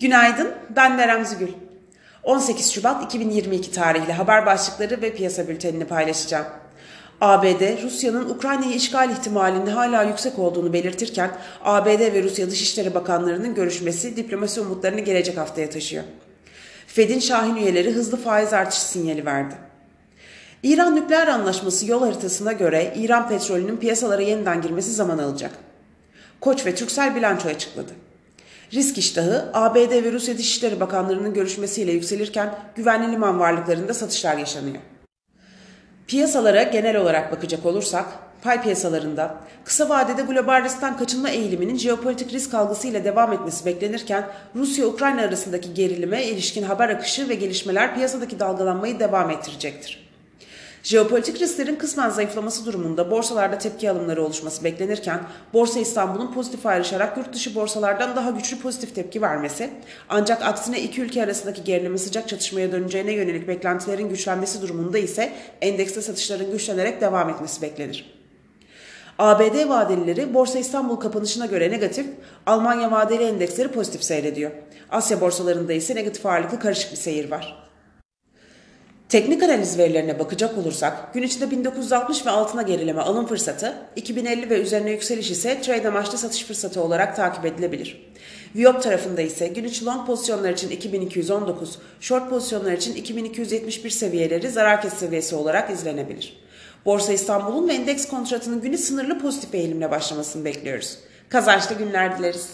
Günaydın, ben de Ramzi Gül. 18 Şubat 2022 tarihli haber başlıkları ve piyasa bültenini paylaşacağım. ABD, Rusya'nın Ukrayna'yı işgal ihtimalinin hala yüksek olduğunu belirtirken, ABD ve Rusya Dışişleri Bakanlarının görüşmesi diplomasi umutlarını gelecek haftaya taşıyor. Fed'in şahin üyeleri hızlı faiz artışı sinyali verdi. İran nükleer anlaşması yol haritasına göre İran petrolünün piyasalara yeniden girmesi zaman alacak. Koç ve Türksel bilanço açıkladı. Risk iştahı ABD ve Rusya Dışişleri Bakanlarının görüşmesiyle yükselirken güvenli liman varlıklarında satışlar yaşanıyor. Piyasalara genel olarak bakacak olursak, pay piyasalarında kısa vadede global riskten kaçınma eğiliminin jeopolitik risk algısıyla devam etmesi beklenirken Rusya-Ukrayna arasındaki gerilime ilişkin haber akışı ve gelişmeler piyasadaki dalgalanmayı devam ettirecektir. Jeopolitik risklerin kısmen zayıflaması durumunda borsalarda tepki alımları oluşması beklenirken Borsa İstanbul'un pozitif ayrışarak yurt dışı borsalardan daha güçlü pozitif tepki vermesi, ancak aksine iki ülke arasındaki gerileme sıcak çatışmaya döneceğine yönelik beklentilerin güçlenmesi durumunda ise endekste satışların güçlenerek devam etmesi beklenir. ABD vadelileri Borsa İstanbul kapanışına göre negatif, Almanya vadeli endeksleri pozitif seyrediyor. Asya borsalarında ise negatif ağırlıklı karışık bir seyir var. Teknik analiz verilerine bakacak olursak, gün içinde 1960 ve altına gerileme alım fırsatı, 2050 ve üzerine yükseliş ise trade amaçlı satış fırsatı olarak takip edilebilir. Viyop tarafında ise gün içi long pozisyonlar için 2219, short pozisyonlar için 2271 seviyeleri zarar kes seviyesi olarak izlenebilir. Borsa İstanbul'un ve endeks kontratının günü sınırlı pozitif eğilimle başlamasını bekliyoruz. Kazançlı günler dileriz.